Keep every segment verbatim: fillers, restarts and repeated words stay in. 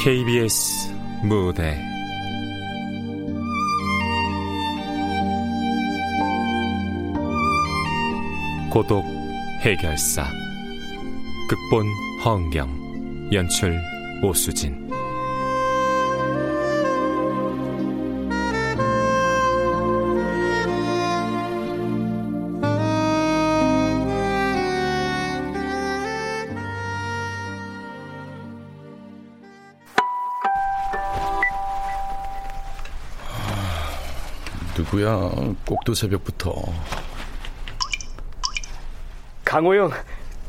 케이비에스 무대 고독 해결사 극본 허은경, 연출 오수진. 누구야? 꼭두 새벽부터. 강호영,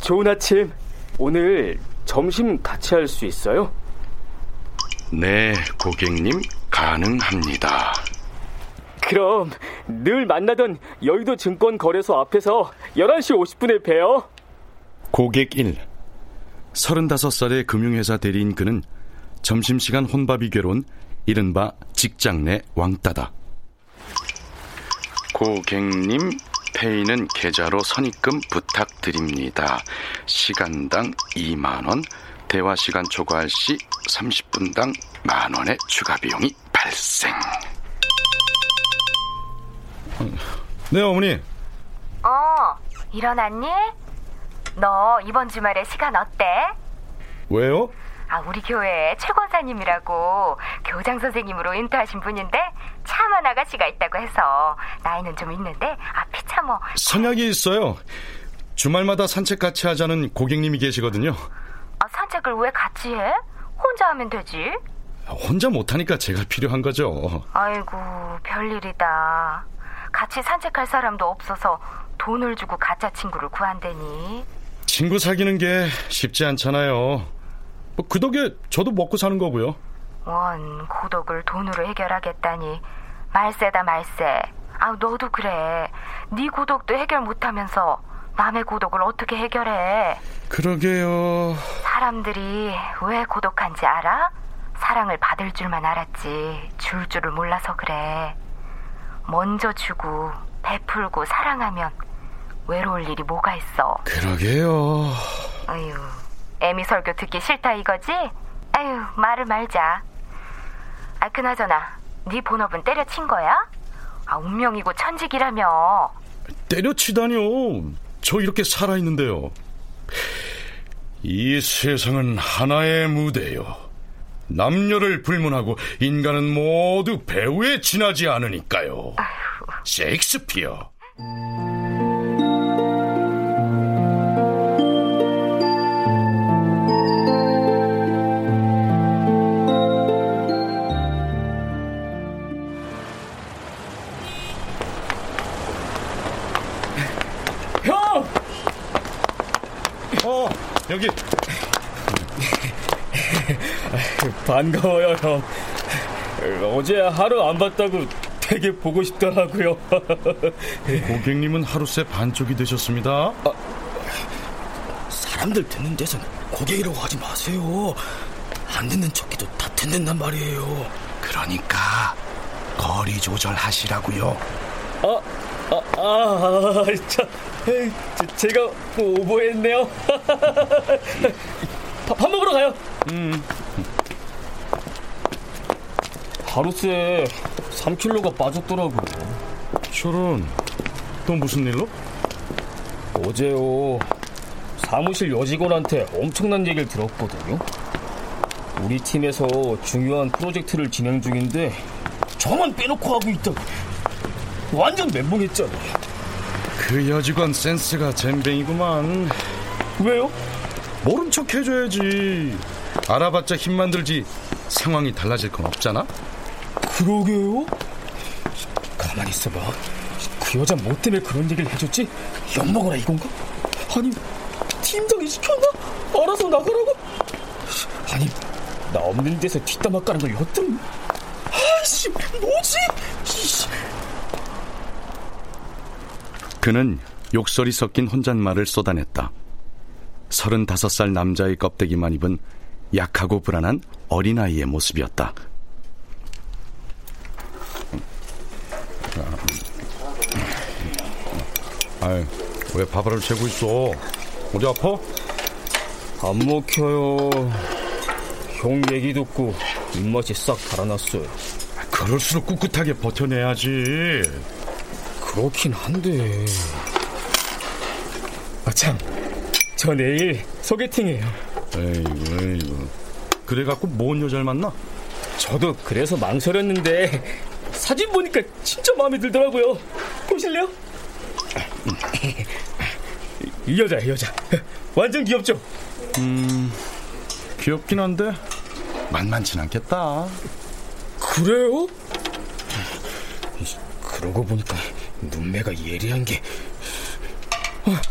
좋은 아침. 오늘 점심 같이 할 수 있어요? 네, 고객님, 가능합니다. 그럼 늘 만나던 여의도 증권거래소 앞에서 열한 시 오십 분에 봬요. 고객 일. 서른다섯 살의 금융회사 대리인 그는 점심시간 혼밥이 괴로운 이른바 직장 내 왕따다. 고객님, 페이는 계좌로 선입금 부탁드립니다. 시간당 이만 원, 대화시간 초과할 시 삼십 분당 만 원의 추가 비용이 발생. 네, 어머니. 어, 일어났니? 너 이번 주말에 시간 어때? 왜요? 아, 우리 교회 최권사님이라고 교장 선생님으로 은퇴하신 분인데 참한 아가씨가 있다고 해서. 나이는 좀 있는데 앞이 참어. 선약이 있어요. 주말마다 산책 같이 하자는 고객님이 계시거든요. 아, 산책을 왜 같이 해? 혼자 하면 되지. 혼자 못하니까 제가 필요한 거죠. 아이고, 별일이다. 같이 산책할 사람도 없어서 돈을 주고 가짜 친구를 구한다니. 친구 사귀는 게 쉽지 않잖아요. 그 덕에 저도 먹고 사는 거고요. 원, 고독을 돈으로 해결하겠다니 말세다 말세. 아, 너도 그래. 네 고독도 해결 못하면서 남의 고독을 어떻게 해결해? 그러게요. 사람들이 왜 고독한지 알아? 사랑을 받을 줄만 알았지 줄 줄을 몰라서 그래. 먼저 주고 베풀고 사랑하면 외로울 일이 뭐가 있어. 그러게요. 아유, 애미 설교 듣기 싫다 이거지? 아유, 말을 말자. 아, 그나저나 네 본업은 때려친 거야? 아, 운명이고 천직이라며. 때려치다니요. 저 이렇게 살아있는데요. 이 세상은 하나의 무대요. 남녀를 불문하고 인간은 모두 배우에 지나지 않으니까요. 아휴. 셰익스피어. 여기. 반가워요, 형. 어제 하루 안 봤다고 되게 보고 싶더라고요. 고객님은 하루새 반쪽이 되셨습니다. 아, 사람들 듣는 데선 고객이라고 하지 마세요. 안 듣는 척해도 다 듣는단 말이에요. 그러니까 거리 조절하시라고요. 아, 아, 아, 아 참. 에이, 제가 오버했네요. 밥 먹으러 가요. 음. 하루새 삼 킬로가 빠졌더라고요. 저런, 또 무슨 일로? 어제요, 사무실 여직원한테 엄청난 얘기를 들었거든요. 우리 팀에서 중요한 프로젝트를 진행 중인데 저만 빼놓고 하고 있다고. 완전 멘붕했잖아. 그 여직원 센스가 잼뱅이구만. 왜요? 모른 척 해줘야지. 알아봤자 힘만 들지 상황이 달라질 건 없잖아. 그러게요. 가만히 있어봐. 그 여자 뭐 때문에 그런 얘기를 해줬지? 엿먹어라 이건가? 아니, 팀장이 시켰나? 알아서 나가라고? 아니, 나 없는 데서 뒷담화 까는 걸 엿들은. 아이씨, 뭐지? 이씨. 그는 욕설이 섞인 혼잣말을 쏟아냈다. 서른다섯 살 남자의 껍데기만 입은 약하고 불안한 어린아이의 모습이었다. 아유, 왜 밥알을 재고 있어? 어디 아파? 안 먹혀요. 형 얘기 듣고 입맛이 싹 달아났어요. 그럴수록 꿋꿋하게 버텨내야지. 그렇긴 한데. 아 참, 저 내일 소개팅이에요. 에이구 에이구. 그래갖고 뭔 여자를 만나? 저도 그래서 망설였는데 사진 보니까 진짜 마음에 들더라고요. 보실래요? 이 여자야, 여자. 완전 귀엽죠? 음, 귀엽긴 한데 만만치 않겠다. 그래요? 그러고 보니까 눈매가 예리한 게. 아,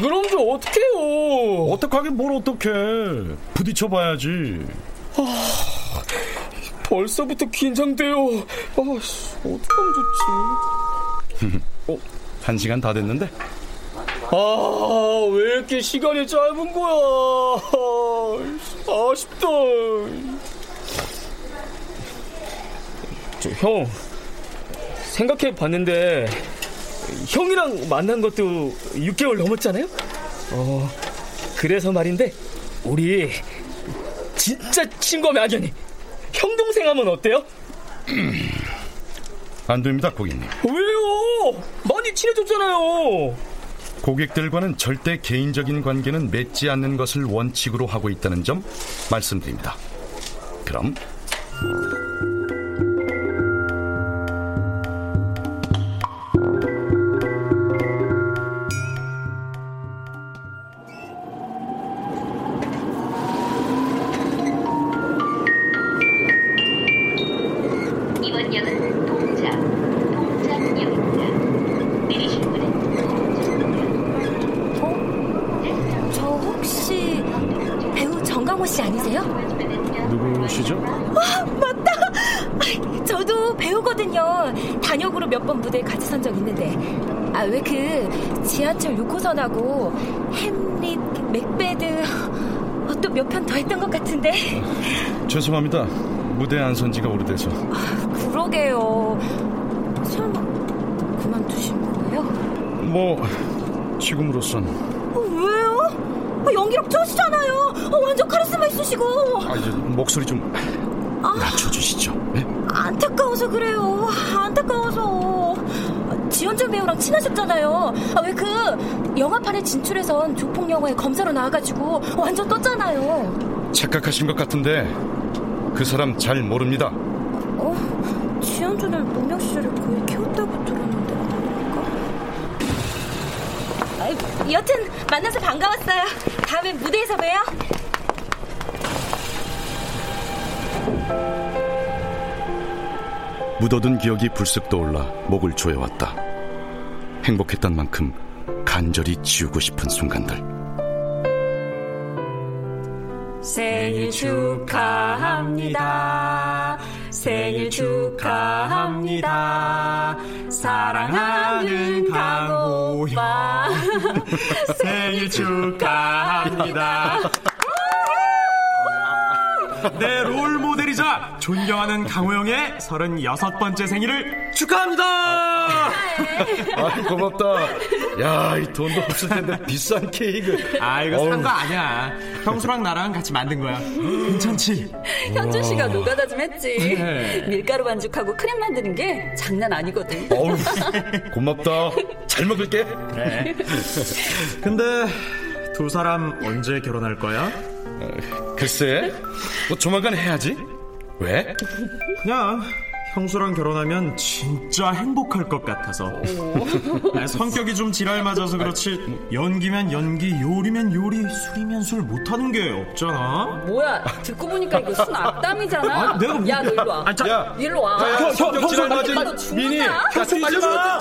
그럼 저 어떡해요? 어떡하긴 뭘 어떡해. 부딪혀봐야지. 아, 벌써부터 긴장돼요. 아, 어떡하면 좋지. 어? 한 시간 다 됐는데? 아, 왜 이렇게 시간이 짧은 거야. 아쉽다. 저, 형, 생각해봤는데 형이랑 만난 것도 육 개월 넘었잖아요? 어, 그래서 말인데 우리 진짜 친구하면 악연히 형 동생 하면 어때요? 음, 안 됩니다, 고객님. 왜요? 많이 친해졌잖아요. 고객들과는 절대 개인적인 관계는 맺지 않는 것을 원칙으로 하고 있다는 점 말씀드립니다. 그럼. 지하철 육 호선하고 햄릿, 맥베드 또 몇 편 더 했던 것 같은데. 죄송합니다. 무대 안 선 지가 오래돼서. 아, 그러게요. 설마 그만두신 거예요? 뭐 지금으로선. 어, 왜요? 연기력 좋으시잖아요. 어, 완전 카리스마 있으시고. 아, 이제 목소리 좀 낮춰주시죠. 네? 안타까워서 그래요. 안타까워서. 지현준 배우랑 친하셨잖아요. 아, 왜 그 영화판에 진출해선 조폭 영화에 검사로 나와가지고 완전 떴잖아요. 착각하신 것 같은데 그 사람 잘 모릅니다. 어? 지현준을 무명시절에 거의 키웠다고 들었는데 그러니까? 아, 여튼 만나서 반가웠어요. 다음에 무대에서 봬요. 묻어둔 기억이 불쑥 떠올라 목을 조여왔다. 행복했던 만큼 간절히 지우고 싶은 순간들. 생일 축하합니다. 생일 축하합니다. 사랑하는 강호영. 생일 축하합니다. 내 롤모델이자 존경하는 강호영의 서른여섯 번째 생일을 축하합니다. 아, 고맙다. 야, 이 돈도 없을 텐데 비싼 케이크. 아, 이거 산 거 아니야. 형수랑 나랑 같이 만든 거야. 괜찮지? 현준 씨가 노가다 좀 했지. 네. 밀가루 반죽하고 크림 만드는 게 장난 아니거든. 어우, 고맙다. 잘 먹을게. 그래. 근데 두 사람 언제 결혼할 거야? 글쎄, 뭐 조만간 해야지. 왜? 그냥 형수랑 결혼하면 진짜 행복할 것 같아서. 아니, 성격이 좀 지랄 맞아서 그렇지 연기면 연기, 요리면 요리, 술이면 술 못하는 게 없잖아. 뭐야, 듣고 보니까 이거 순 악담이잖아. 아, 내가 뭐, 야, 너 일로 와. 아, 자, 야, 일로 와. 야, 야, 형, 성격 형, 지랄 맞은 미니. 같이 마셔.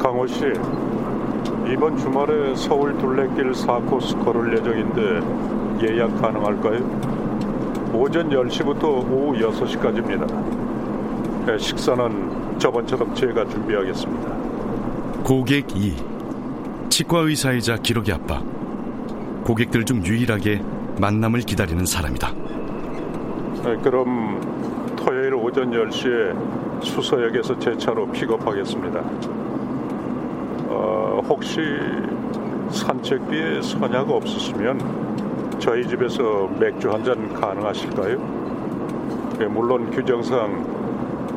강호씨, 이번 주말에 서울 둘레길 사 코스 걸을 예정인데 예약 가능할까요? 오전 열 시부터 오후 여섯 시까지입니다. 식사는 저번처럼 제가 준비하겠습니다. 고객 이, 치과의사이자 기러기 아빠. 고객들 중 유일하게 만남을 기다리는 사람이다. 그럼 토요일 오전 열 시에 수서역에서 제 차로 픽업하겠습니다. 어, 혹시 산책비에 선약 없으시면 저희 집에서 맥주 한잔 가능하실까요? 네, 물론 규정상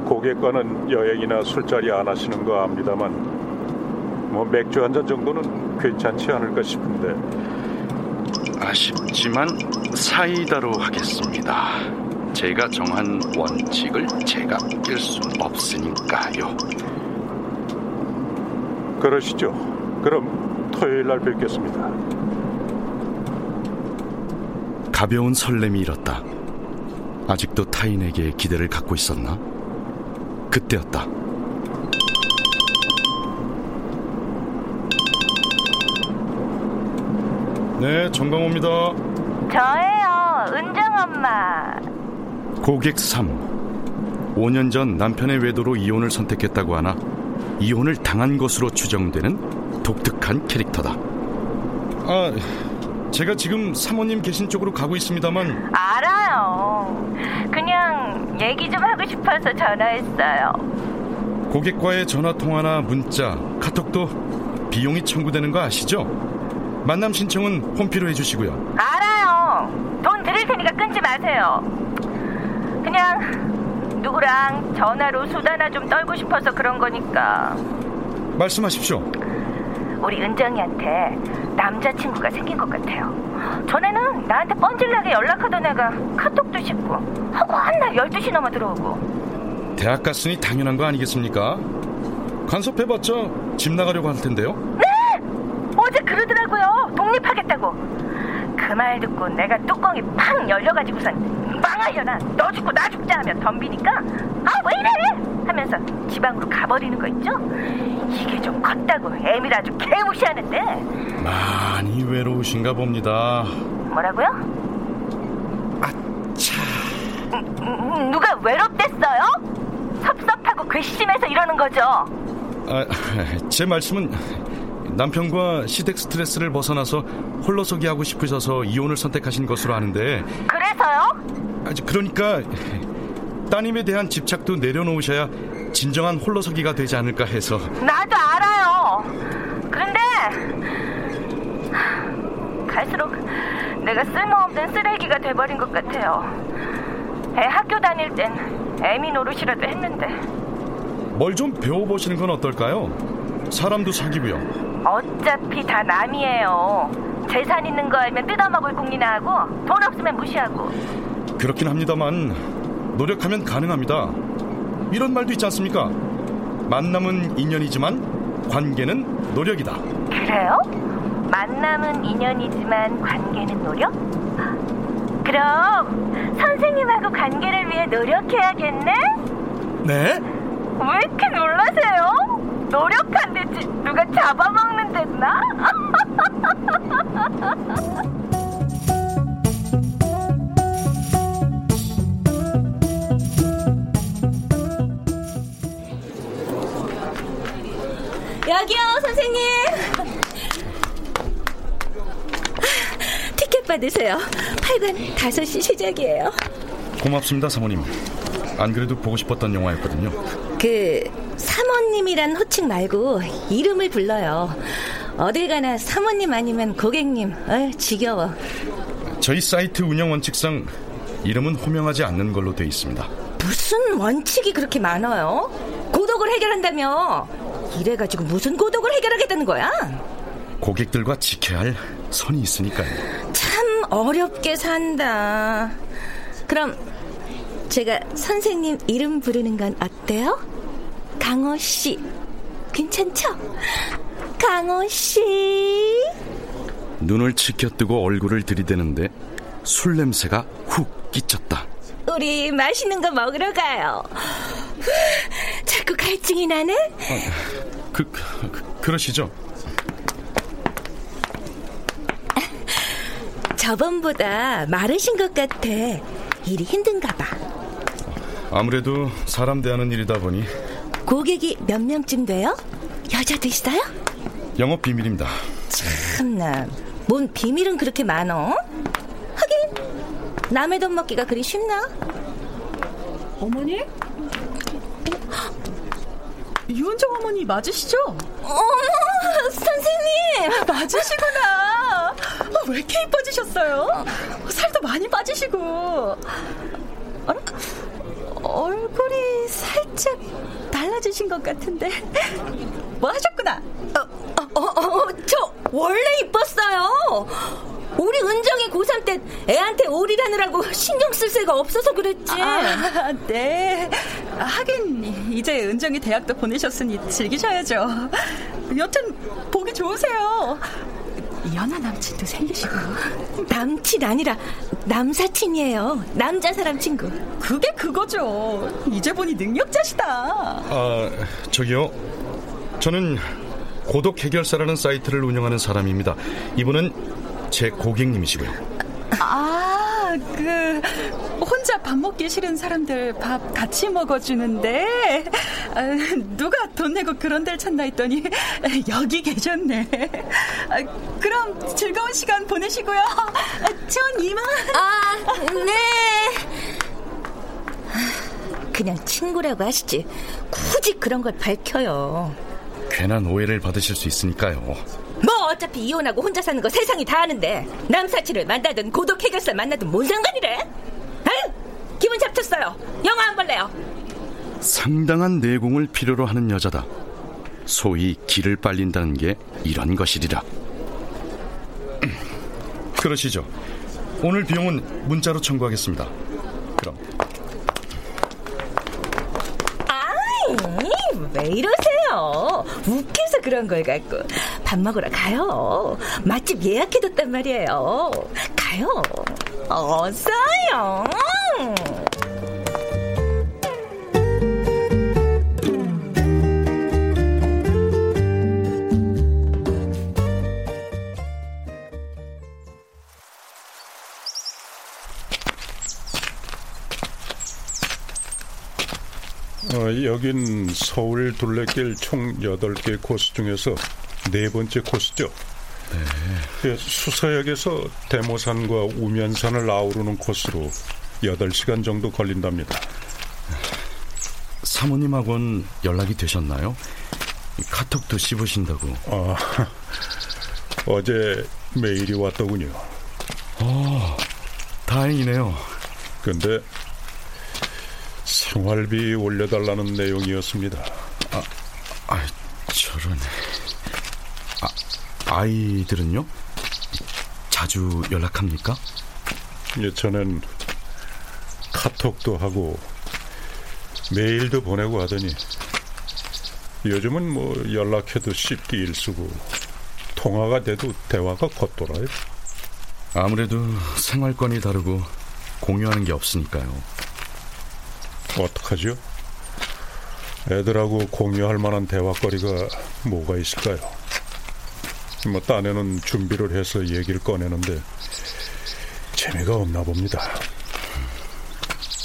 고객과는 여행이나 술자리 안 하시는 거 압니다만 뭐 맥주 한잔 정도는 괜찮지 않을까 싶은데. 아쉽지만 사이다로 하겠습니다. 제가 정한 원칙을 제가 깰 순 없으니까요. 그러시죠. 그럼 토요일 날 뵙겠습니다. 가벼운 설렘이 일었다. 아직도 타인에게 기대를 갖고 있었나? 그때였다. 네, 정강호입니다. 저예요, 은정엄마. 고객 삼. 오 년 전 남편의 외도로 이혼을 선택했다고 하나 이혼을 당한 것으로 추정되는 독특한 캐릭터다. 아, 제가 지금 사모님 계신 쪽으로 가고 있습니다만. 알아요. 그냥 얘기 좀 하고 싶어서 전화했어요. 고객과의 전화통화나 문자, 카톡도 비용이 청구되는 거 아시죠? 만남 신청은 홈피로 해주시고요. 알아요. 돈 드릴 테니까 끊지 마세요. 그냥 누구랑 전화로 수다나 좀 떨고 싶어서 그런 거니까. 말씀하십시오. 우리 은정이한테 남자친구가 생긴 것 같아요. 전에는 나한테 뻔질나게 연락하던 애가 카톡도 씹고 하고 한 날 열두 시 넘어 들어오고. 대학 갔으니 당연한 거 아니겠습니까? 간섭해봤자 집 나가려고 할 텐데요. 네! 어제 그러더라고요. 독립하겠다고. 그 말 듣고 내가 뚜껑이 팡 열려가지고선 망하려나 너 죽고 나 죽자 하며 덤비니까 아 왜 이래 하면서 지방으로 가버리는 거 있죠? 이게 좀 컸다고 애미를 아주 개무시하는데. 많이 외로우신가 봅니다. 뭐라고요? 아차. 누가 외롭댔어요? 섭섭하고 괘씸해서 이러는 거죠. 아, 제 말씀은 남편과 시댁 스트레스를 벗어나서 홀로서기 하고 싶으셔서 이혼을 선택하신 것으로 아는데. 그래서요? 아니, 그러니까 따님에 대한 집착도 내려놓으셔야 진정한 홀로서기가 되지 않을까 해서. 나도 알아요. 그런데 갈수록 내가 쓸모없는 쓰레기가 돼버린 것 같아요. 애 학교 다닐 땐 애미 노릇이라도 했는데. 뭘 좀 배워보시는 건 어떨까요? 사람도 사귀고요. 어차피 다 남이에요. 재산 있는 거 알면 뜯어먹을 궁리나 하고 돈 없으면 무시하고. 그렇긴 합니다만 노력하면 가능합니다. 이런 말도 있지 않습니까? 만남은 인연이지만 관계는 노력이다. 그래요? 만남은 인연이지만 관계는 노력? 그럼 선생님하고 관계를 위해 노력해야겠네? 네? 왜 이렇게 놀라세요? 노력한데 누가 잡아먹는 댔나? 여기요, 선생님. 티켓 받으세요. 팔 관 다섯 시 시작이에요. 고맙습니다, 사모님. 안 그래도 보고 싶었던 영화였거든요. 그 사모님이란 호칭 말고 이름을 불러요. 어딜 가나 사모님 아니면 고객님. 어, 지겨워. 저희 사이트 운영 원칙상 이름은 호명하지 않는 걸로 돼 있습니다. 무슨 원칙이 그렇게 많아요? 고독을 해결한다며. 이래가지고 무슨 고독을 해결하겠다는 거야? 고객들과 지켜야 할 선이 있으니까요. 참 어렵게 산다. 그럼 제가 선생님 이름 부르는 건 어때요? 강호씨. 괜찮죠? 강호씨. 눈을 치켜뜨고 얼굴을 들이대는데 술 냄새가 훅 끼쳤다. 우리 맛있는 거 먹으러 가요. 자꾸 갈증이 나네? 어, 그, 그, 그러시죠? 저번보다 마르신 것 같아. 일이 힘든가 봐. 아무래도 사람 대하는 일이다 보니. 고객이 몇 명쯤 돼요? 여자도 있어요? 영업 비밀입니다. 참나, 뭔 비밀은 그렇게 많어? 하긴 남의 돈 먹기가 그리 쉽나? 어머니? 유은정 어머니 맞으시죠? 어머, 선생님! 맞으시구나! 왜 이렇게 이뻐지셨어요? 살도 많이 빠지시고. 어라? 얼굴이 살짝 달라지신 것 같은데. 뭐 하셨구나? 어, 어, 어, 저 원래 이뻤어요. 우리 은정이 고삼 때 애한테 오리라느라고 신경 쓸 새가 없어서 그랬지. 아, 네. 하긴 이제 은정이 대학도 보내셨으니 즐기셔야죠. 여튼 보기 좋으세요. 연하 남친도 생기시고. 남친 아니라 남사친이에요. 남자 사람 친구. 그게 그거죠. 이제 보니 능력자시다. 아, 저기요, 저는 고독 해결사라는 사이트를 운영하는 사람입니다. 이분은 제 고객님이시고요. 아, 그 혼자 밥 먹기 싫은 사람들 밥 같이 먹어주는데, 아, 누가 돈 내고 그런 데를 찾나 했더니 여기 계셨네. 아, 그럼 즐거운 시간 보내시고요. 아, 전 이만. 아, 네. 그냥 친구라고 하시지 굳이 그런 걸 밝혀요. 괜한 오해를 받으실 수 있으니까요. 뭐 어차피 이혼하고 혼자 사는 거 세상이 다 아는데 남사친을 만나든 고독 해결사 만나든 뭔 상관이래? 아유, 기분 잡쳤어요. 영화 안 볼래요. 상당한 내공을 필요로 하는 여자다. 소위 길을 빨린다는 게 이런 것이리라. 그러시죠. 오늘 비용은 문자로 청구하겠습니다. 그럼. 왜 이러세요? 웃겨서 그런 걸 갖고. 밥 먹으러 가요. 맛집 예약해뒀단 말이에요. 가요. 어서요. 여긴 서울 둘레길 총 여덟 개 코스 중에서 네 번째 코스죠. 네. 수서역에서 대모산과 우면산을 아우르는 코스로 여덟 시간 정도 걸린답니다. 사모님하고는 연락이 되셨나요? 카톡도 씹으신다고. 아, 어제 메일이 왔더군요. 아, 다행이네요. 근데 생활비 올려달라는 내용이었습니다. 아, 아, 저런. 아, 아이들은요? 자주 연락합니까? 예전엔 카톡도 하고 메일도 보내고 하더니 요즘은 뭐 연락해도 쉽게 일쓰고 통화가 돼도 대화가 겉돌아요. 아무래도 생활권이 다르고 공유하는 게 없으니까요. 어떡하죠? 애들하고 공유할 만한 대화거리가 뭐가 있을까요? 뭐 딴에는 준비를 해서 얘기를 꺼내는데 재미가 없나 봅니다.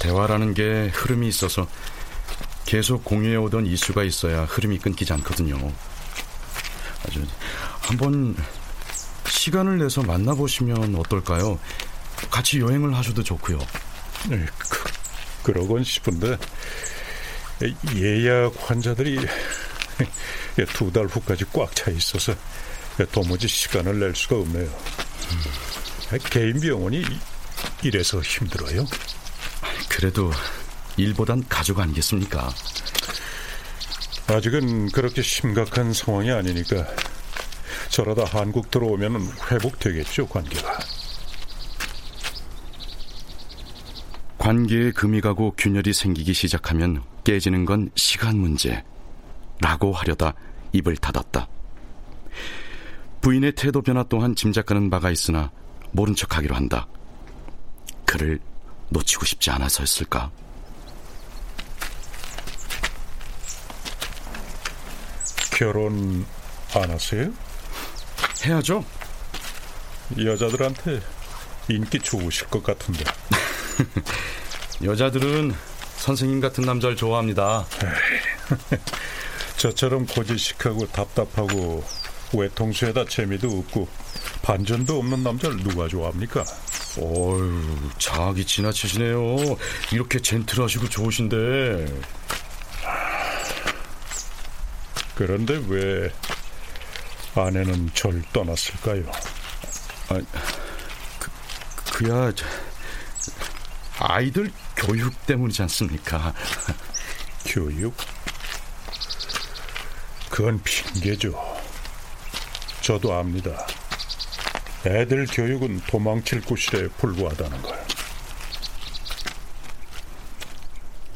대화라는 게 흐름이 있어서 계속 공유해오던 이슈가 있어야 흐름이 끊기지 않거든요. 아주 한번 시간을 내서 만나보시면 어떨까요? 같이 여행을 하셔도 좋고요. 네, 그... 그러곤 싶은데 예약 환자들이 두 달 후까지 꽉 차 있어서 도무지 시간을 낼 수가 없네요. 음. 개인 병원이 이래서 힘들어요. 그래도 일보단 가족 아니겠습니까? 아직은 그렇게 심각한 상황이 아니니까 저러다 한국 들어오면 회복되겠죠, 관계가. 관계에 금이 가고 균열이 생기기 시작하면 깨지는 건 시간 문제라고 하려다 입을 닫았다. 부인의 태도 변화 또한 짐작가는 바가 있으나 모른 척하기로 한다. 그를 놓치고 싶지 않아서였을까? 결혼 안 하세요? 해야죠. 여자들한테 인기 좋으실 것 같은데. 여자들은 선생님 같은 남자를 좋아합니다. 저처럼 고지식하고 답답하고 외통수에다 재미도 없고 반전도 없는 남자를 누가 좋아합니까? 어휴, 자학이 지나치시네요. 이렇게 젠틀하시고 좋으신데. 그런데 왜 아내는 절 떠났을까요? 아, 그, 그야 아이들 교육 때문이지 않습니까? 교육? 그건 핑계죠. 저도 압니다. 애들 교육은 도망칠 구실에 불과하다는 걸.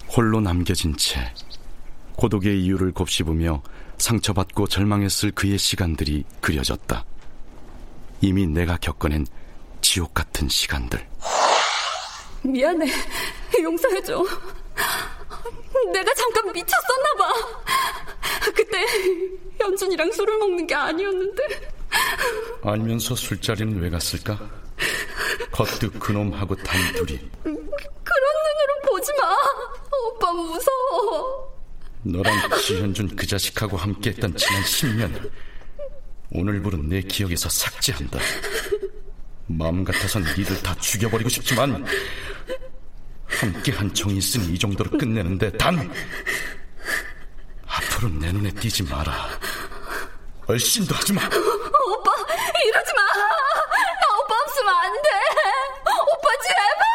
홀로 남겨진 채 고독의 이유를 곱씹으며 상처받고 절망했을 그의 시간들이 그려졌다. 이미 내가 겪어낸 지옥 같은 시간들. 미안해, 용서해줘. 내가 잠깐 미쳤었나봐. 그때 연준이랑 술을 먹는 게 아니었는데. 알면서 술자리는 왜 갔을까? 거듭 그놈하고 단둘이. 그런 눈으로 보지 마. 오빠 무서워. 너랑 지현준 그 자식하고 함께했던 지난 십 년, 오늘부로 내 기억에서 삭제한다. 마음 같아선 니들 다 죽여버리고 싶지만 함께한 정이 있으니 이 정도로 끝내는데, 단 앞으로 내 눈에 띄지 마라. 얼씬도 하지 마. 오빠 이러지 마. 나 오빠 없으면 안 돼. 오빠 제발.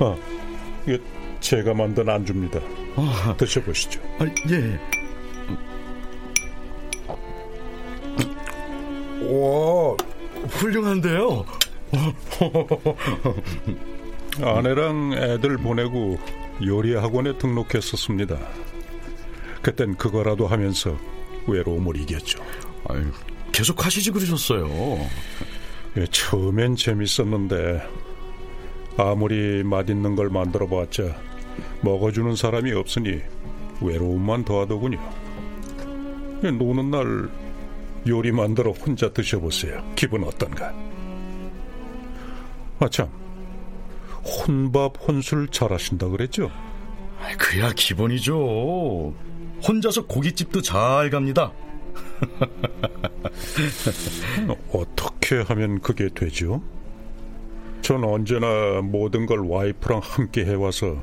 아, 이거 제가 만든 안주입니다. 아, 드셔보시죠. 아, 예. 와, 훌륭한데요. 아내랑 애들 보내고 요리 학원에 등록했었습니다. 그땐 그거라도 하면서 외로움을 이겼죠. 아유, 계속 하시지 그러셨어요. 예, 처음엔 재밌었는데 아무리 맛있는 걸 만들어봤자 먹어주는 사람이 없으니 외로움만 더하더군요. 노는 날 요리 만들어 혼자 드셔보세요. 기분 어떤가? 아참, 혼밥 혼술 잘하신다 그랬죠? 그야 기본이죠. 혼자서 고깃집도 잘 갑니다. 어떻게 하면 그게 되죠? 전 언제나 모든 걸 와이프랑 함께 해와서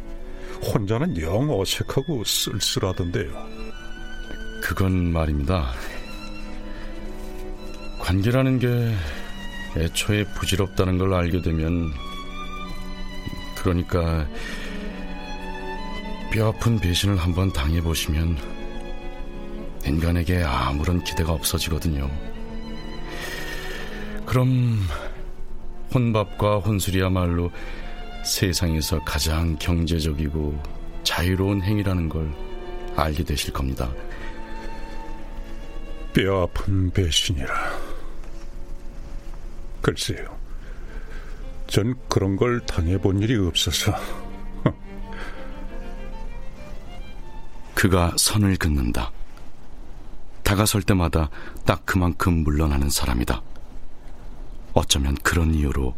혼자는 영 어색하고 쓸쓸하던데요. 그건 말입니다. 관계라는 게 애초에 부질없다는 걸 알게 되면, 그러니까 뼈아픈 배신을 한번 당해보시면 인간에게 아무런 기대가 없어지거든요. 그럼 혼밥과 혼술이야말로 세상에서 가장 경제적이고 자유로운 행위라는 걸 알게 되실 겁니다. 뼈아픈 배신이라. 글쎄요, 전 그런 걸 당해본 일이 없어서. 그가 선을 긋는다. 다가설 때마다 딱 그만큼 물러나는 사람이다. 어쩌면 그런 이유로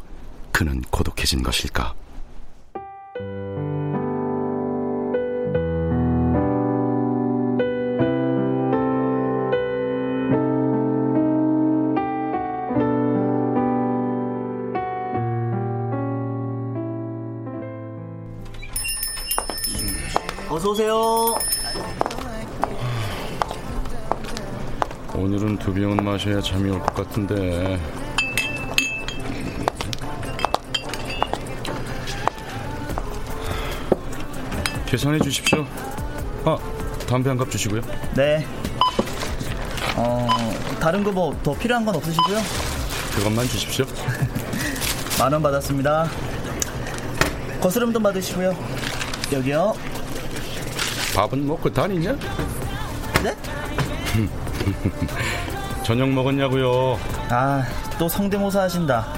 그는 고독해진 것일까? 어서 오세요. 오늘은 두 병은 마셔야 잠이 올 것 같은데. 계산해 주십시오. 아, 담배 한 갑 주시고요. 네. 어, 다른 거 뭐 더 필요한 건 없으시고요? 그것만 주십시오. 만 원 받았습니다. 거스름 돈 받으시고요. 여기요. 밥은 먹고 다니냐? 네? 저녁 먹었냐고요? 아, 또 성대모사 하신다.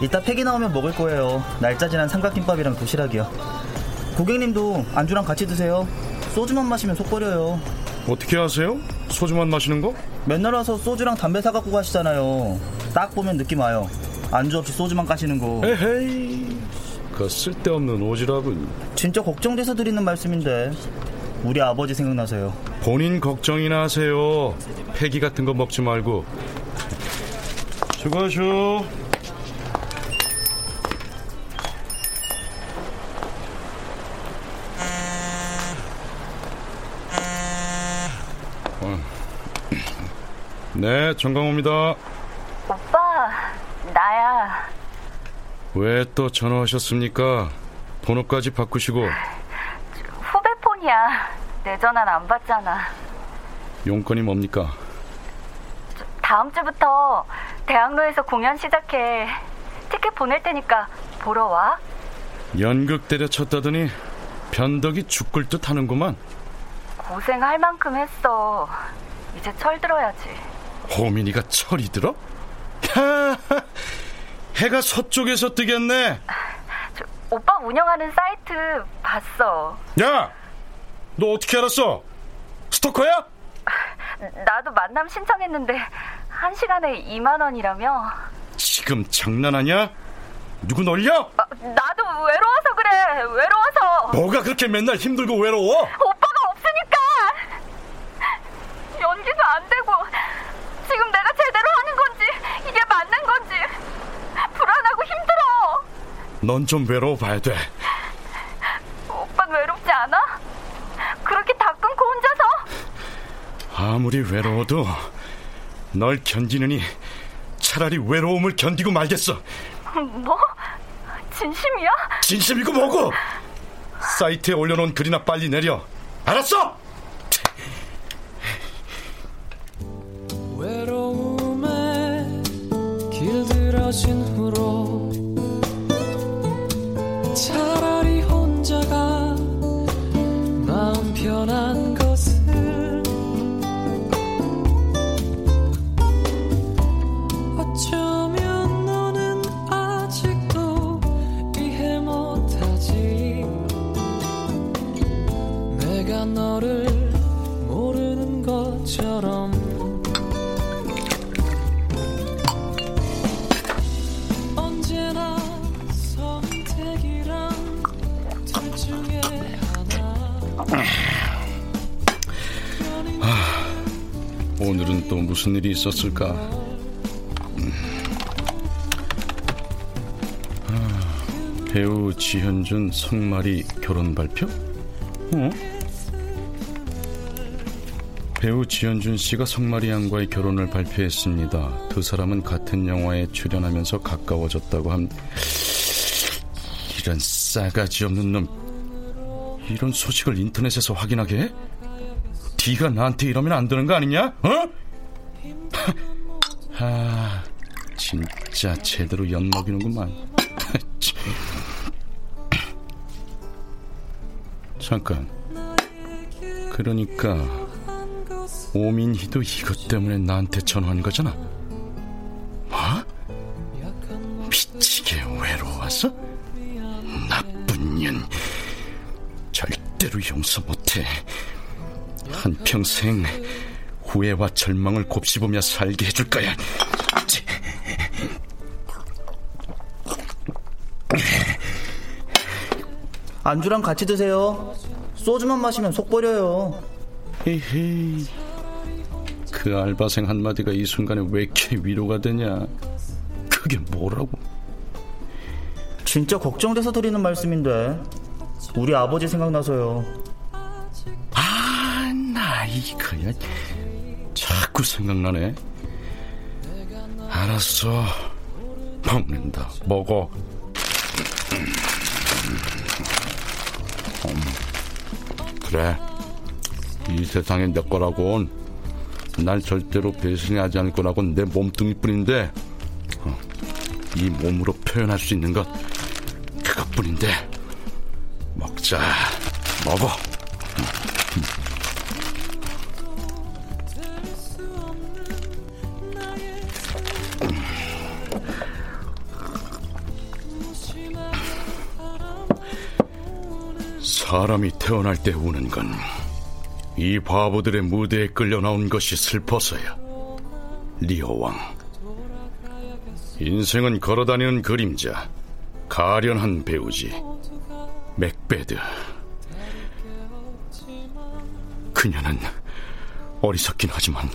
이따 팩이 나오면 먹을 거예요. 날짜 지난 삼각김밥이랑 도시락이요. 고객님도 안주랑 같이 드세요. 소주만 마시면 속 버려요. 어떻게 아세요? 소주만 마시는 거? 맨날 와서 소주랑 담배 사갖고 가시잖아요. 딱 보면 느낌 와요. 안주 없이 소주만 까시는 거. 에헤이, 그 쓸데없는 오지랖은. 진짜 걱정돼서 드리는 말씀인데 우리 아버지 생각나서요. 본인 걱정이나 하세요. 폐기 같은 거 먹지 말고. 수고하쇼. 네, 정강호입니다. 오빠, 나야. 왜 또 전화하셨습니까? 번호까지 바꾸시고. 후배 폰이야. 내 전화는 안 받잖아. 용건이 뭡니까? 저, 다음 주부터 대학로에서 공연 시작해. 티켓 보낼 테니까 보러 와. 연극 때려쳤다더니 변덕이 죽을 듯 하는구만. 고생할 만큼 했어. 이제 철들어야지. 호민이가 철이 들어? 해가 서쪽에서 뜨겠네. 저, 오빠 운영하는 사이트 봤어. 야, 너 어떻게 알았어? 스토커야? 나도 만남 신청했는데 한 시간에 이만 원이라며. 지금 장난하냐? 누구 놀려? 아, 나도 외로워서 그래. 외로워서. 뭐가 그렇게 맨날 힘들고 외로워? 오빠가 없으니까. 연기도 안 되고. 지금 내가 제대로 하는 건지 이게 맞는 건지 불안하고 힘들어. 넌 좀 외로워 봐야 돼. 오빠 외롭지 않아? 그렇게 다 끊고 혼자서? 아무리 외로워도 널 견디느니 차라리 외로움을 견디고 말겠어. 뭐? 진심이야? 진심이고 뭐고. 사이트에 올려놓은 글이나 빨리 내려. 알았어? 길들어진 후로 차라리 혼자가 마음 편한 것을 어쩌면 너는 아직도 이해 못하지. 내가 너를 모르는 것처럼 오늘은 또 무슨 일이 있었을까? 음. 아, 배우 지현준 성마리 결혼 발표? 어? 배우 지현준 씨가 성마리 양과의 결혼을 발표했습니다. 두 사람은 같은 영화에 출연하면서 가까워졌다고 함. 이런 싸가지 없는 놈. 이런 소식을 인터넷에서 확인하게 해? 네가 나한테 이러면 안 되는 거 아니냐? 어? 아, 진짜 제대로 엿 먹이는구만. 잠깐. 그러니까 오민희도 이것 때문에 나한테 전화한 거잖아. 뭐? 미치게 외로워서? 나쁜 년. 절대로 용서 못해. 한평생 후회와 절망을 곱씹으며 살게 해줄 거야. 안주랑 같이 드세요. 소주만 마시면 속 버려요. 에헤이. 그 알바생 한마디가 이 순간에 왜 이렇게 위로가 되냐. 그게 뭐라고. 진짜 걱정돼서 드리는 말씀인데 우리 아버지 생각나서요. 이거야 자꾸 생각나네. 알았어, 먹는다. 먹어. 음, 그래, 이 세상에 내 거라곤 날 절대로 배신하지 않을 거라곤 내 몸뚱이뿐인데 어, 이 몸으로 표현할 수 있는 것 그것뿐인데 먹자. 먹어. 음. 사람이 태어날 때 우는 건 이 바보들의 무대에 끌려 나온 것이 슬퍼서야. 리오왕. 인생은 걸어다니는 그림자. 가련한 배우지. 맥베드. 그녀는 어리석긴 하지만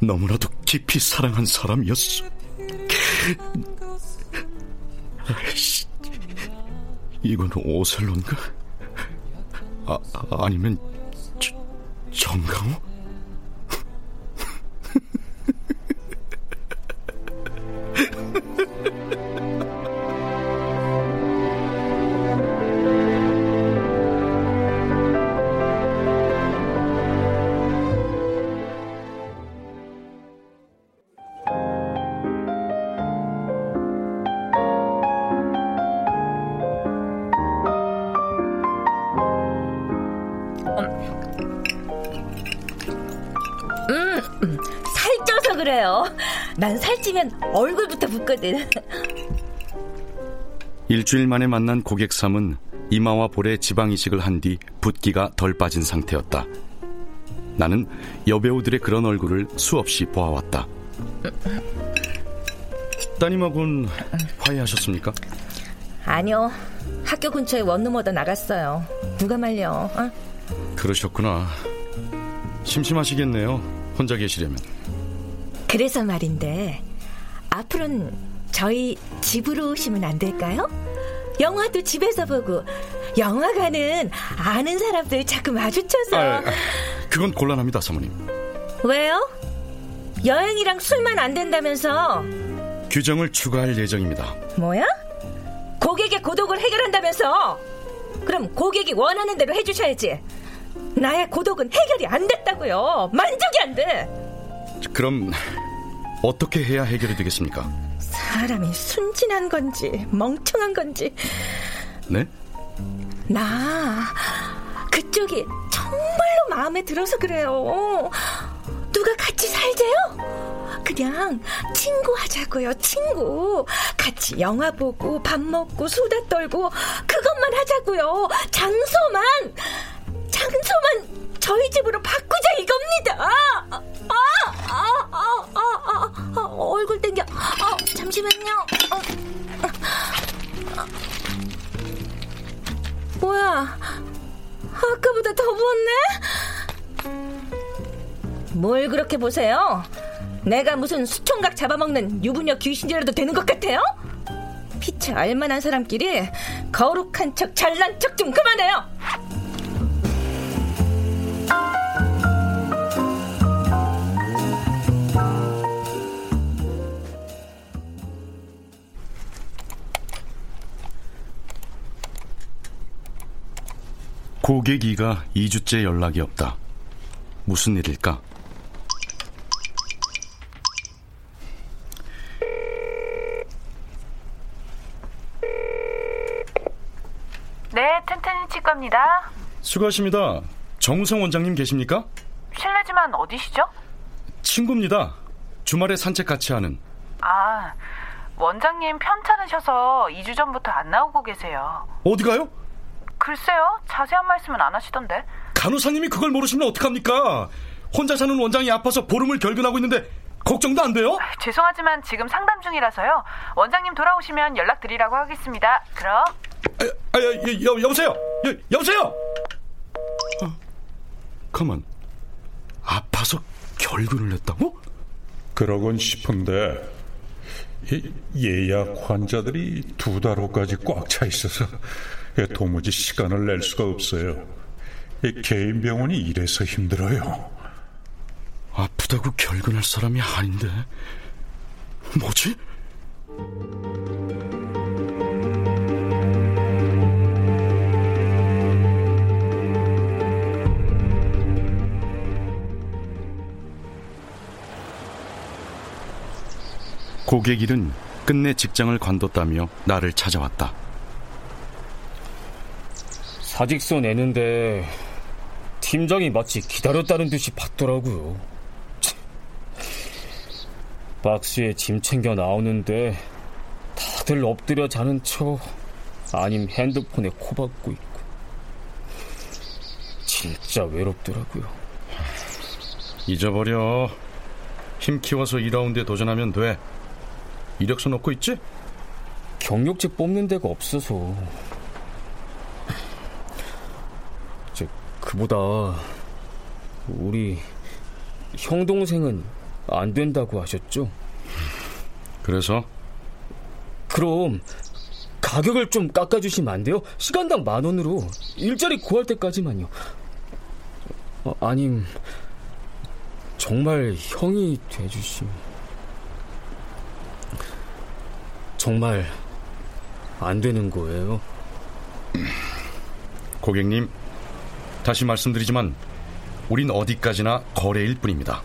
너무나도 깊이 사랑한 사람이었어. 아이씨, 이건 오셀론가? 아, 아니면 저, 정강호? 음, 살쪄서 그래요. 난 살찌면 얼굴부터 붓거든. 일주일 만에 만난 고객 삼은 이마와 볼에 지방이식을 한 뒤 붓기가 덜 빠진 상태였다. 나는 여배우들의 그런 얼굴을 수없이 보아왔다. 따님하고는 화해하셨습니까? 아니요. 학교 근처에 원룸어다 나갔어요. 누가 말려. 어? 그러셨구나. 심심하시겠네요. 혼자 계시려면. 그래서 말인데 앞으로는 저희 집으로 오시면 안 될까요? 영화도 집에서 보고 영화관은 아는 사람들 자꾸 마주쳐서. 아, 그건 곤란합니다, 사모님. 왜요? 여행이랑 술만 안 된다면서. 규정을 추가할 예정입니다. 뭐야? 고객의 고독을 해결한다면서. 그럼 고객이 원하는 대로 해주셔야지. 나의 고독은 해결이 안 됐다고요. 만족이 안 돼. 그럼 어떻게 해야 해결이 되겠습니까? 사람이 순진한 건지 멍청한 건지. 네? 나 그쪽이 정말로 마음에 들어서 그래요. 누가 같이 살재요? 그냥 친구 하자고요. 친구. 같이 영화 보고 밥 먹고 수다 떨고 그것만 하자고요. 장소만. 장소만 저희 집으로 바꾸자 이겁니다. 아, 아, 아, 아, 아, 아, 얼굴 땡겨. 아, 잠시만요. 아, 아, 아. 뭐야? 아까보다 더 부었네? 뭘 그렇게 보세요? 내가 무슨 수총각 잡아먹는 유부녀 귀신이라도 되는 것 같아요? 피차 알만한 사람끼리 거룩한 척 잘난 척 좀 그만해요. 고객 이가 이 주째 연락이 없다. 무슨 일일까? 네, 튼튼이 치과입니다. 수고하십니다. 정우성 원장님 계십니까? 실례지만 어디시죠? 친구입니다. 주말에 산책 같이 하는. 아, 원장님 편찮으셔서 이 주 전부터 안 나오고 계세요. 어디 가요? 글쎄요, 자세한 말씀은 안 하시던데. 간호사님이 그걸 모르시면 어떡합니까? 혼자 사는 원장이 아파서 보름을 결근하고 있는데 걱정도 안 돼요? 아, 죄송하지만 지금 상담 중이라서요. 원장님 돌아오시면 연락드리라고 하겠습니다. 그럼. 아, 아, 여, 여보세요? 여, 여보세요? 아, 가만. 아파서 결근을 했다고? 그러곤 싶은데 예약 환자들이 두 달 후까지 꽉 차 있어서 도무지 시간을 낼 수가 없어요. 개인 병원이 이래서 힘들어요. 아프다고 결근할 사람이 아닌데 뭐지? 고객일은 끝내 직장을 관뒀다며 나를 찾아왔다. 사직서 내는데 팀장이 마치 기다렸다는 듯이 받더라고요. 박스에 짐 챙겨 나오는데 다들 엎드려 자는 척 아님 핸드폰에 코박고 있고 진짜 외롭더라고요. 잊어버려. 힘 키워서 이 라운드에 도전하면 돼. 이력서 넣고 있지? 경력직 뽑는 데가 없어서. 저, 그보다 우리 형 동생은 안 된다고 하셨죠? 그래서? 그럼 가격을 좀 깎아주시면 안 돼요? 시간당 만 원으로 일자리 구할 때까지만요. 어, 아님 정말 형이 돼주시면. 정말 안 되는 거예요? 고객님, 다시 말씀드리지만 우린 어디까지나 거래일 뿐입니다.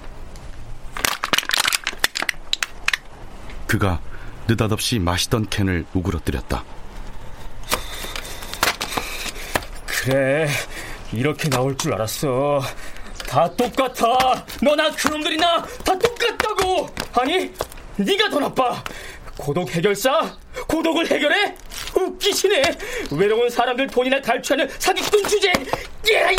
그가 느닷없이 마시던 캔을 우그러뜨렸다. 그래, 이렇게 나올 줄 알았어. 다 똑같아. 너나 그놈들이나 다 똑같다고. 아니, 네가 더 나빠. 고독 해결사? 고독을 해결해? 웃기시네. 외로운 사람들 돈이나 탈취하는 사기꾼 주제. 예,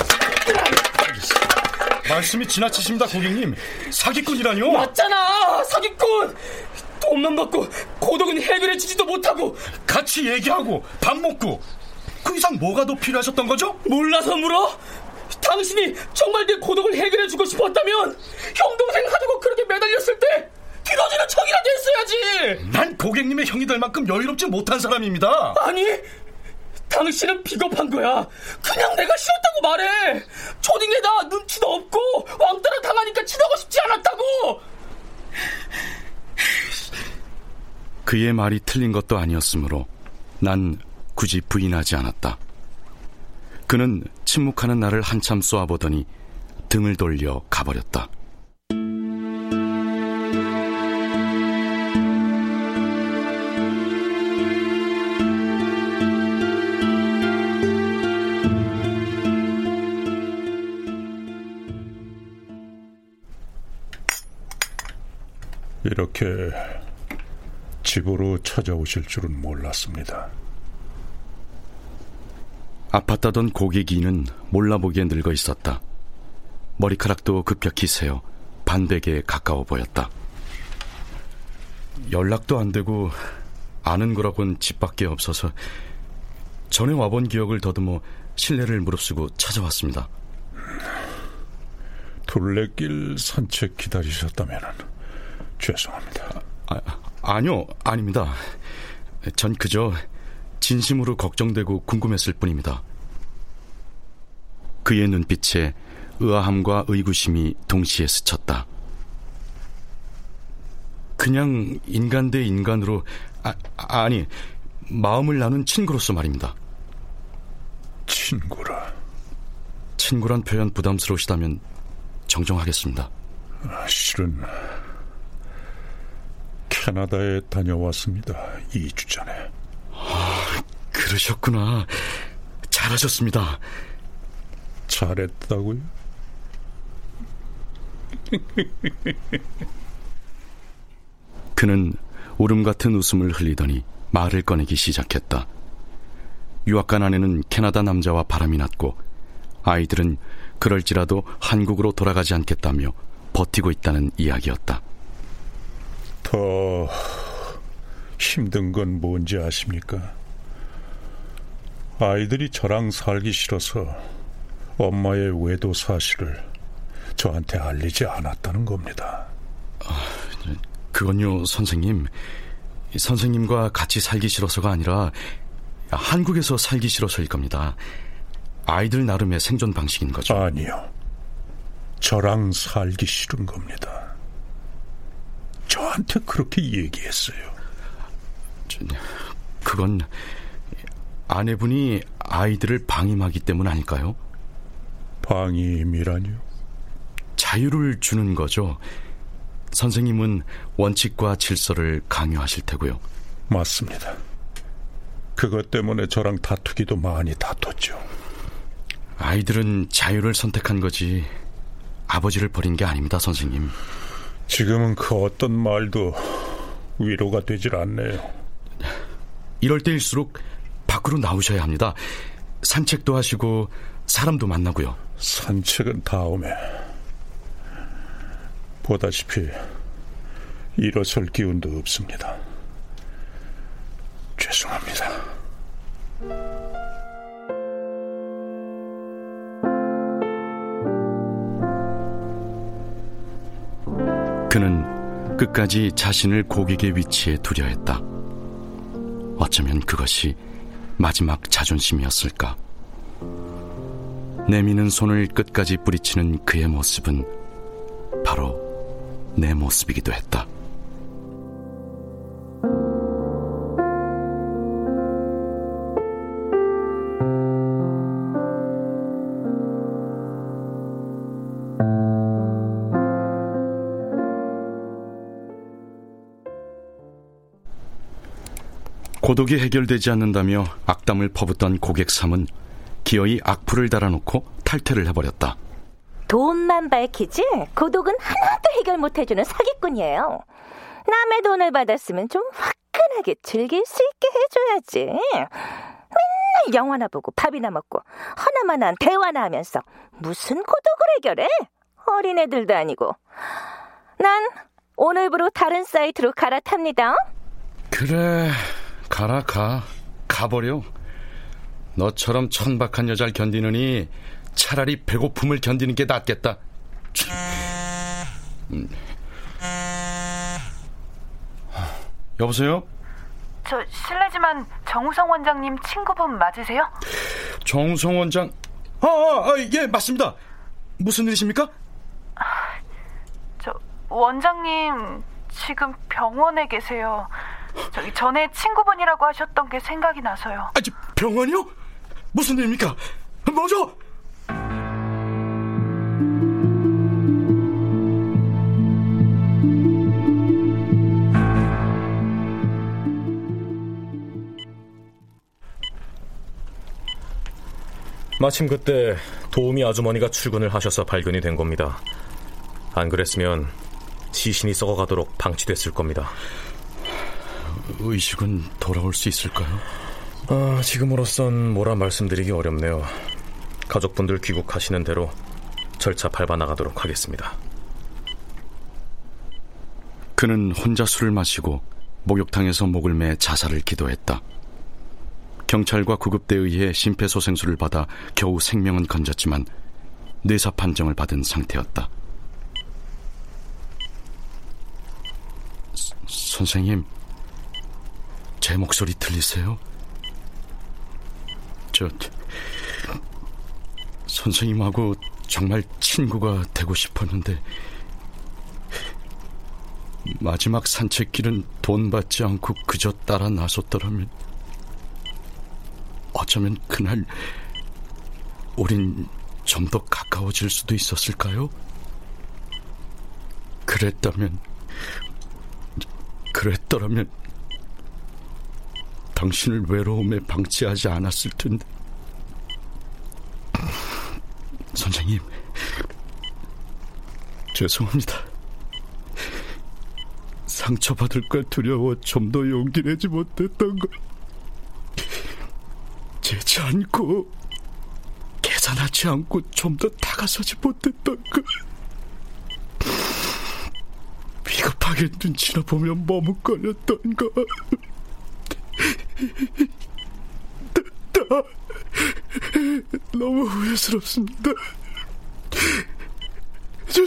말씀이 지나치십니다, 고객님. 사기꾼이라뇨? 맞잖아, 사기꾼. 돈만 받고 고독은 해결해주지도 못하고. 같이 얘기하고 밥 먹고. 그 이상 뭐가 더 필요하셨던 거죠? 몰라서 물어? 당신이 정말 내 고독을 해결해주고 싶었다면 형동생 하자고 그렇게 매달렸을 때 길어지는 척이라도 했어야지. 난 고객님의 형이 될 만큼 여유롭지 못한 사람입니다. 아니, 당신은 비겁한 거야. 그냥 내가 싫었다고 말해. 초딩에다 눈치도 없고 왕따라 당하니까 친하고 싶지 않았다고. 그의 말이 틀린 것도 아니었으므로 난 굳이 부인하지 않았다. 그는 침묵하는 나를 한참 쏘아보더니 등을 돌려 가버렸다. 이렇게 집으로 찾아오실 줄은 몰랐습니다. 아팠다던 고객 이는 몰라보기에 늙어 있었다. 머리카락도 급격히 새어 반백에 가까워 보였다. 연락도 안 되고 아는 거라곤 집 밖에 없어서 전에 와본 기억을 더듬어 실례를 무릅쓰고 찾아왔습니다. 둘레길 산책 기다리셨다면 죄송합니다. 아, 아니요, 아닙니다. 전 그저 진심으로 걱정되고 궁금했을 뿐입니다. 그의 눈빛에 의아함과 의구심이 동시에 스쳤다. 그냥 인간 대 인간으로, 아, 아니, 마음을 나눈 친구로서 말입니다. 친구라. 친구란 표현 부담스러우시다면 정정하겠습니다. 아, 실은 캐나다에 다녀왔습니다. 이 주 전에. 아, 그러셨구나. 잘하셨습니다. 잘했다고요? 그는 울음 같은 웃음을 흘리더니 말을 꺼내기 시작했다. 유학간 아내는 캐나다 남자와 바람이 났고 아이들은 그럴지라도 한국으로 돌아가지 않겠다며 버티고 있다는 이야기였다. 더 힘든 건 뭔지 아십니까? 아이들이 저랑 살기 싫어서 엄마의 외도 사실을 저한테 알리지 않았다는 겁니다. 아, 그건요, 선생님. 선생님과 같이 살기 싫어서가 아니라 한국에서 살기 싫어서일 겁니다. 아이들 나름의 생존 방식인 거죠. 아니요. 저랑 살기 싫은 겁니다. 저한테 그렇게 얘기했어요. 그건 아내분이 아이들을 방임하기 때문 아닐까요? 방임이라뇨? 자유를 주는 거죠. 선생님은 원칙과 질서를 강요하실 테고요. 맞습니다. 그것 때문에 저랑 다투기도 많이 다퉜죠. 아이들은 자유를 선택한 거지 아버지를 버린 게 아닙니다, 선생님. 지금은 그 어떤 말도 위로가 되질 않네요. 이럴 때일수록 밖으로 나오셔야 합니다. 산책도 하시고 사람도 만나고요. 산책은 다음에. 보다시피 일어설 기운도 없습니다. 죄송합니다. 죄송합니다. 그는 끝까지 자신을 고객의 위치에 두려 했다. 어쩌면 그것이 마지막 자존심이었을까. 내미는 손을 끝까지 뿌리치는 그의 모습은 바로 내 모습이기도 했다. 고독이 해결되지 않는다며 악담을 퍼붓던 고객 삼은 기어이 악플을 달아놓고 탈퇴를 해버렸다. 돈만 밝히지 고독은 하나도 해결 못해주는 사기꾼이에요. 남의 돈을 받았으면 좀 화끈하게 즐길 수 있게 해줘야지. 맨날 영화나 보고 밥이나 먹고 허나만한 대화나 하면서 무슨 고독을 해결해? 어린애들도 아니고. 난 오늘부로 다른 사이트로 갈아탑니다. 그래... 가라 가 가버려. 너처럼 천박한 여자를 견디느니 차라리 배고픔을 견디는 게 낫겠다. 음. 여보세요? 저 실례지만 정우성 원장님 친구분 맞으세요? 정우성 원장? 아, 아, 아, 예 맞습니다. 무슨 일이십니까? 아, 저 원장님 지금 병원에 계세요. 저기 전에 친구분이라고 하셨던 게 생각이 나서요. 아, 저 병원이요? 무슨 일입니까? 뭐죠? 마침 그때 도우미 아주머니가 출근을 하셔서 발견이 된 겁니다. 안 그랬으면 시신이 썩어가도록 방치됐을 겁니다. 의식은 돌아올 수 있을까요? 아, 지금으로선 뭐라 말씀드리기 어렵네요. 가족분들 귀국하시는 대로 절차 밟아나가도록 하겠습니다. 그는 혼자 술을 마시고 목욕탕에서 목을 매 자살을 기도했다. 경찰과 구급대에 의해 심폐소생술을 받아 겨우 생명은 건졌지만 뇌사 판정을 받은 상태였다. 서, 선생님 제 목소리 들리세요? 저 선생님하고 정말 친구가 되고 싶었는데 마지막 산책길은 돈 받지 않고 그저 따라 나섰더라면 어쩌면 그날 우린 좀 더 가까워질 수도 있었을까요? 그랬다면 그랬더라면 당신을 외로움에 방치하지 않았을 텐데. 선생님 죄송합니다. 상처받을 걸 두려워 좀 더 용기 내지 못했던 걸 재지 않고 계산하지 않고 좀 더 다가서지 못했던 걸 비겁하게 눈치나 보며 머뭇거렸던 걸 나, 나 너무 후회스럽습니다. 저,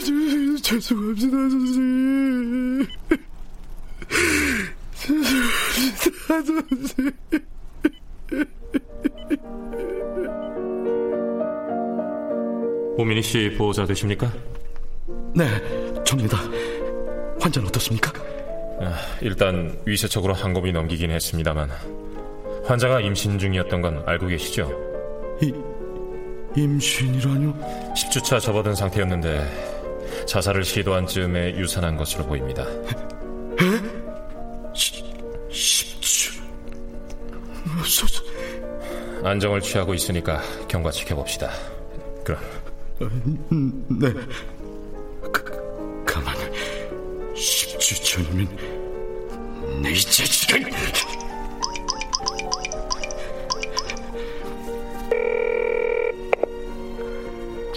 저, 저, 죄송합니다 선생님. 죄송합니다 선생님. 오민희 씨 보호자 되십니까? 네, 접니다. 환자는 어떻습니까? 일단 위세척으로 한 곱이 넘기긴 했습니다만 환자가 임신 중이었던 건 알고 계시죠? 이, 임신이라뇨? 십 주차 접어든 상태였는데 자살을 시도한 즈음에 유산한 것으로 보입니다. 에? 십 주? 소, 소... 안정을 취하고 있으니까 경과 지켜봅시다. 그럼 네 그, 가만 십 주 전이면 내 자식이...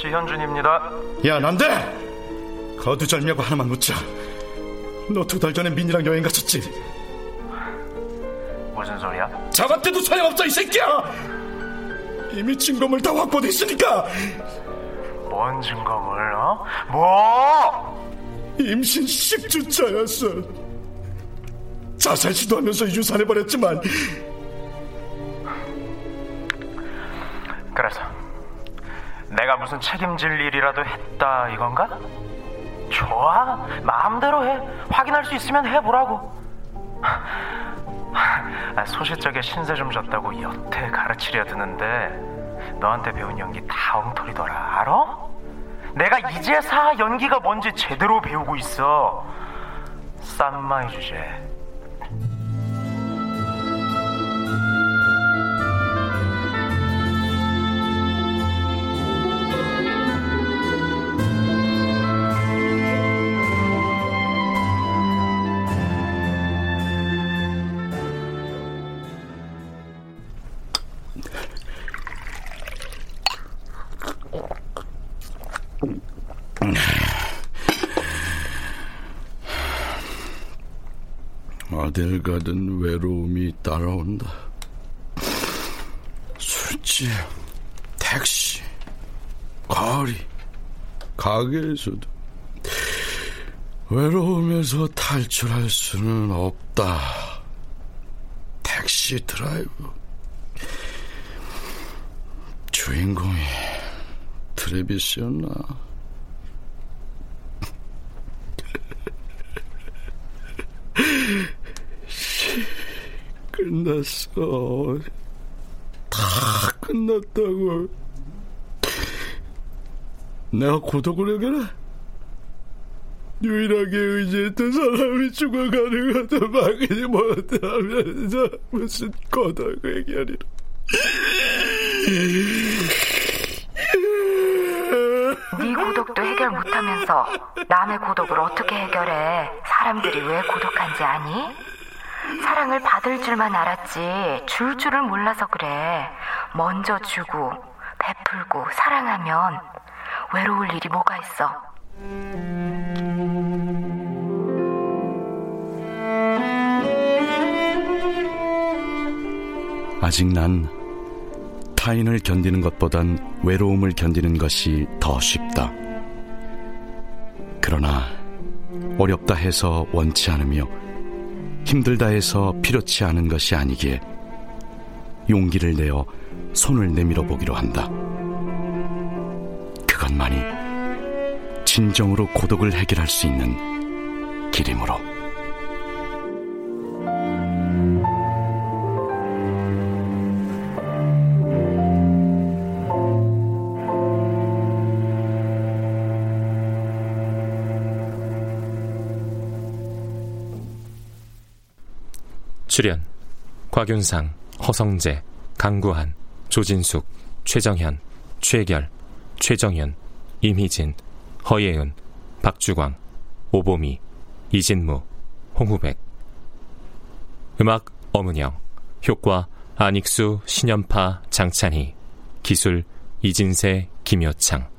지현준입니다. 야 난데! 거두절미하고 하나만 묻자. 너 두 달 전에 민이랑 여행 갔었지? 무슨 소리야? 잡았대도 소용없어 이 새끼야. 이미 증거물 다 확보돼 있으니까. 뭔 증거물? 어? 뭐? 임신 십 주차였어. 자살 시도하면서 유산해버렸지만. 그래서 내가 무슨 책임질 일이라도 했다 이건가? 좋아, 마음대로 해. 확인할 수 있으면 해보라고. 소시적에 신세 좀 졌다고 여태 가르치려 드는데 너한테 배운 연기 다 엉터리더라. 알아? 내가 이제서야 연기가 뭔지 제대로 배우고 있어. 쌈마의 주제. 어딜 가든 외로움이 따라온다. 술집, 택시, 거리, 가게에서도 외로움에서 탈출할 수는 없다. 택시 드라이브, 주인공이 트레비스였나? 끝났어. 다 끝났다고. 내가 고독을 해결해. 유일하게 의지했던 사람이 죽어가는 것도 막지 못하면서 무슨 고독 해결이라. 네 고독도 해결 못하면서 남의 고독을 어떻게 해결해? 사람들이 왜 고독한지 아니? 사랑을 받을 줄만 알았지 줄 줄을 몰라서 그래. 먼저 주고 베풀고 사랑하면 외로울 일이 뭐가 있어. 아직 난 타인을 견디는 것보단 외로움을 견디는 것이 더 쉽다. 그러나 어렵다 해서 원치 않으며 힘들다 해서 필요치 않은 것이 아니기에 용기를 내어 손을 내밀어 보기로 한다. 그것만이 진정으로 고독을 해결할 수 있는 길이므로. 출연 곽윤상, 허성재, 강구한, 조진숙, 최정현, 최결, 최정현, 임희진, 허예은, 박주광, 오보미, 이진무, 홍후백. 음악 엄은영, 효과 안익수, 신연파, 장찬희, 기술 이진세, 김효창.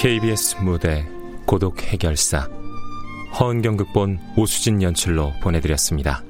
케이비에스 무대 고독 해결사, 허은경 극본, 오수진 연출로 보내드렸습니다.